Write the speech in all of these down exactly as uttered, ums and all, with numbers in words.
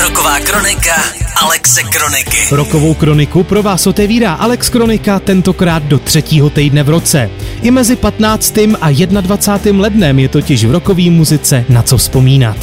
Rocková kronika Alexe Kroniky. Rockovou kroniku pro vás otevírá Alex Kronika tentokrát do třetího týdne v roce. I mezi patnáctým a dvacátým prvním lednem je totiž v rockové muzice na co vzpomínat.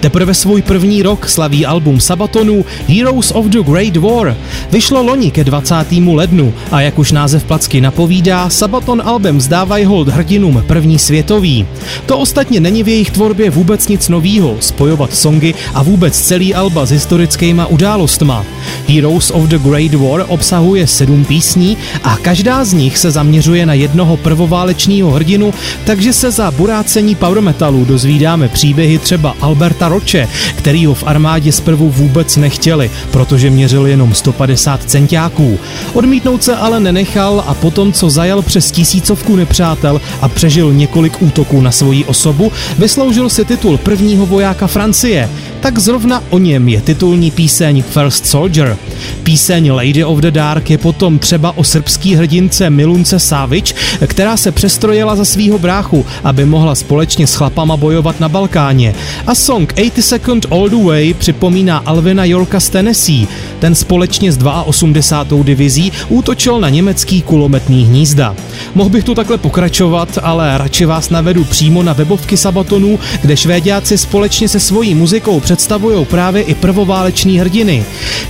Teprve svůj první rok slaví album Sabatonu Heroes of the Great War. Vyšlo loni ke dvacátému lednu a jak už název placky napovídá, Sabaton album zdávají hold hrdinům první světový. To ostatně není v jejich tvorbě vůbec nic novýho, spojovat songy a vůbec celý alba s historickýma událostma. Heroes of the Great War obsahuje sedm písní a každá z nich se zaměřuje na jednoho prvoválečního hrdinu, takže se za burácení power metalu dozvídáme příběhy třeba Alberta Taroche, který ho v armádě zprvu vůbec nechtěli, protože měřil jenom sto padesát centiáků. Odmítnout se ale nenechal a potom, co zajal přes tisícovku nepřátel a přežil několik útoků na svoji osobu, vysloužil si titul prvního vojáka Francie. Tak zrovna o něm je titulní píseň First Soldier. Píseň Lady of the Dark je potom třeba o srbský hrdince Milunce Savić, která se přestrojila za svýho bráchu, aby mohla společně s chlapama bojovat na Balkáně. A song eighty seconds All the Way připomíná Alvina Yorka z Tennessee. Ten společně s osmdesátou druhou divizí útočil na německý kulometní hnízda. Mohl bych tu takhle pokračovat, ale radši vás navedu přímo na webovky Sabatonu, kde Švéďáci společně se svojí muzikou představují právě i prvováleční hrdiny.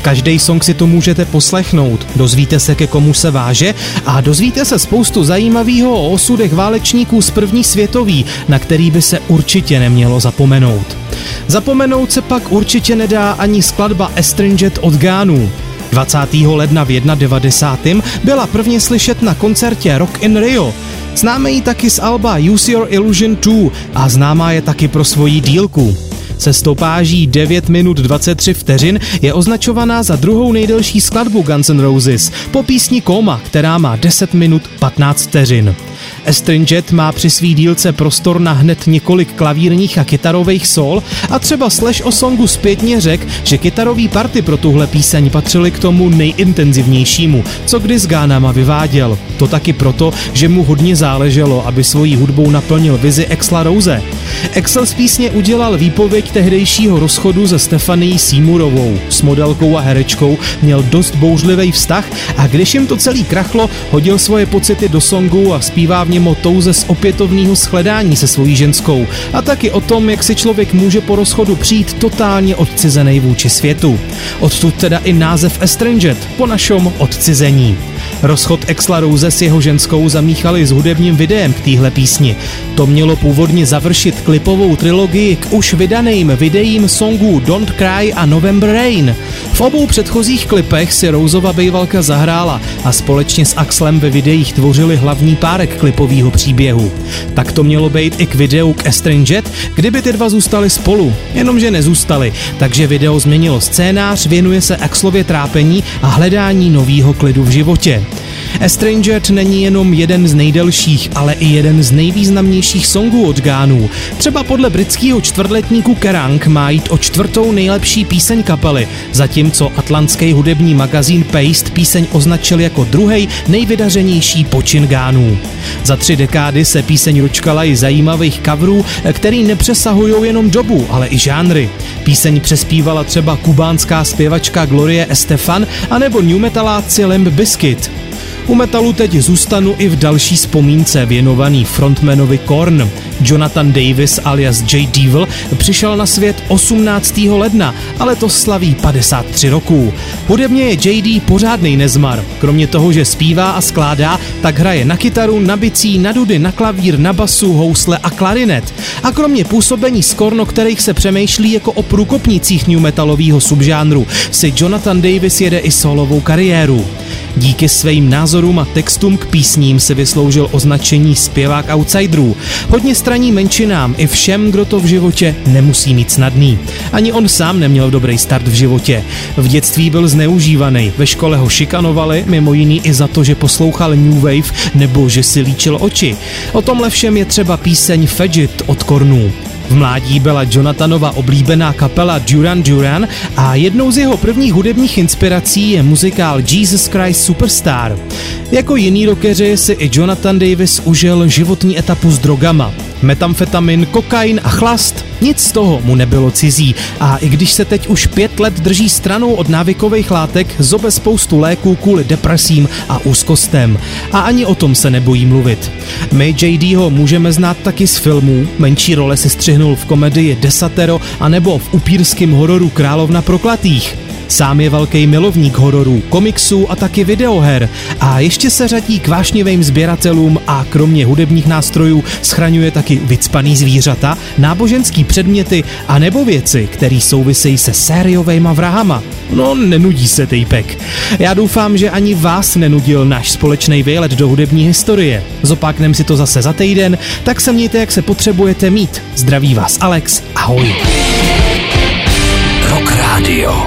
Každý song si to můžete poslechnout, dozvíte se, ke komu se váže, a dozvíte se spoustu zajímavého o osudech válečníků z první světový, na který by se určitě nemělo zapomenout. Zapomenout se pak určitě nedá ani skladba Estranged od Guns. dvacátého ledna v devadesátém prvním byla prvně slyšet na koncertě Rock in Rio. Známe ji taky z alba Use Your Illusion dva a známá je taky pro svoji dílku. Se stopáží devět minut dvacet tři vteřin je označovaná za druhou nejdelší skladbu Guns N' Roses po písni Coma, která má deset minut patnáct vteřin. Estranged má při svý dílce prostor na hned několik klavírních a kytarových sol a třeba Slash o songu zpětně řek, že kytarový party pro tuhle píseň patřily k tomu nejintenzivnějšímu, co kdy s Gunsama vyváděl. To taky proto, že mu hodně záleželo, aby svojí hudbou naplnil vizi Axla Rose. Axl z písně udělal výpověď tehdejšího rozchodu se Stefanií Simurovou. S modelkou a herečkou měl dost bouřlivý vztah a když jim to celý krachlo, hodil svoje pocity do songu a zpívá v něm o touze z opětovného shledání se svojí ženskou a taky o tom, jak si člověk může po rozchodu přijít totálně odcizený vůči světu. Odtud teda i název Estranged, po našem odcizení. Rozchod Axla Rose s jeho ženskou zamíchali s hudebním videem k téhle písni. To mělo původně završit klipovou trilogii k už vydaným videím songů Don't Cry a November Rain. V obou předchozích klipech si Roseova bejvalka zahrála a společně s Axlem ve videích tvořili hlavní párek klipového příběhu. Tak to mělo být i k videu k Estranged, kdyby ty dva zůstali spolu, jenomže nezůstali, takže video změnilo scénář, věnuje se Axlově trápení a hledání nového klidu v životě. Estranged není jenom jeden z nejdelších, ale i jeden z nejvýznamnějších songů od Gunsů. Třeba podle britského čtvrtletníku Kerrang má jít o čtvrtou nejlepší píseň kapely, zatímco atlantský hudební magazín Paste píseň označil jako druhej nejvydařenější počin Gunsů. Za tři dekády se píseň ručkala i zajímavých coverů, který nepřesahují jenom dobu, ale i žánry. Píseň přespívala třeba kubánská zpěvačka Glorie Estefan anebo newmetaláci Limp Bizkit. U metalu teď zůstanu i v další vzpomínce věnovaný frontmanovi Korn. Jonathan Davis alias J. Devil přišel na svět osmnáctého ledna, ale to slaví padesát tři roků. Hudebně je J D pořádnej nezmar. Kromě toho, že zpívá a skládá, tak hraje na kytaru, na bicí, na dudy, na klavír, na basu, housle a klarinet. A kromě působení s Korn, o kterých se přemýšlí jako o průkopnicích new metalového subžánru, si Jonathan Davis jede i solovou kariéru. Díky svým názorům a textům k písním se vysloužil označení zpěvák outsiderů. Hodně straní menšinám i všem, kdo to v životě nemusí mít snadný. Ani on sám neměl dobrý start v životě. V dětství byl zneužívaný, ve škole ho šikanovali, mimo jiný i za to, že poslouchal new wave nebo že si líčil oči. O tomhle všem je třeba píseň Faget od Kornů. V mládí byla Jonathanova oblíbená kapela Duran Duran a jednou z jeho prvních hudebních inspirací je muzikál Jesus Christ Superstar. Jako jiní rockeři si i Jonathan Davis užil životní etapu s drogama. Metamfetamin, kokain a chlast, nic z toho mu nebylo cizí. A i když se teď už pět let drží stranou od návykových látek, zobe spoustu léků kvůli depresím a úzkostem. A ani o tom se nebojí mluvit. My J Dho můžeme znát taky z filmů, menší role si střihnul v komedii Desatero anebo v upírském hororu Královna prokletých. Sám je velký milovník hororů, komiksů a taky videoher a ještě se řadí k vášnivým sběratelům a kromě hudebních nástrojů schraňuje taky vycpaný zvířata, náboženský předměty a nebo věci, které souvisejí se sériovejma vrahama. No, nenudí se týpek. Já doufám, že ani vás nenudil náš společný výlet do hudební historie. Zopáknem si to zase za týden, tak se mějte, jak se potřebujete mít. Zdraví vás Alex, ahoj. Rock Radio.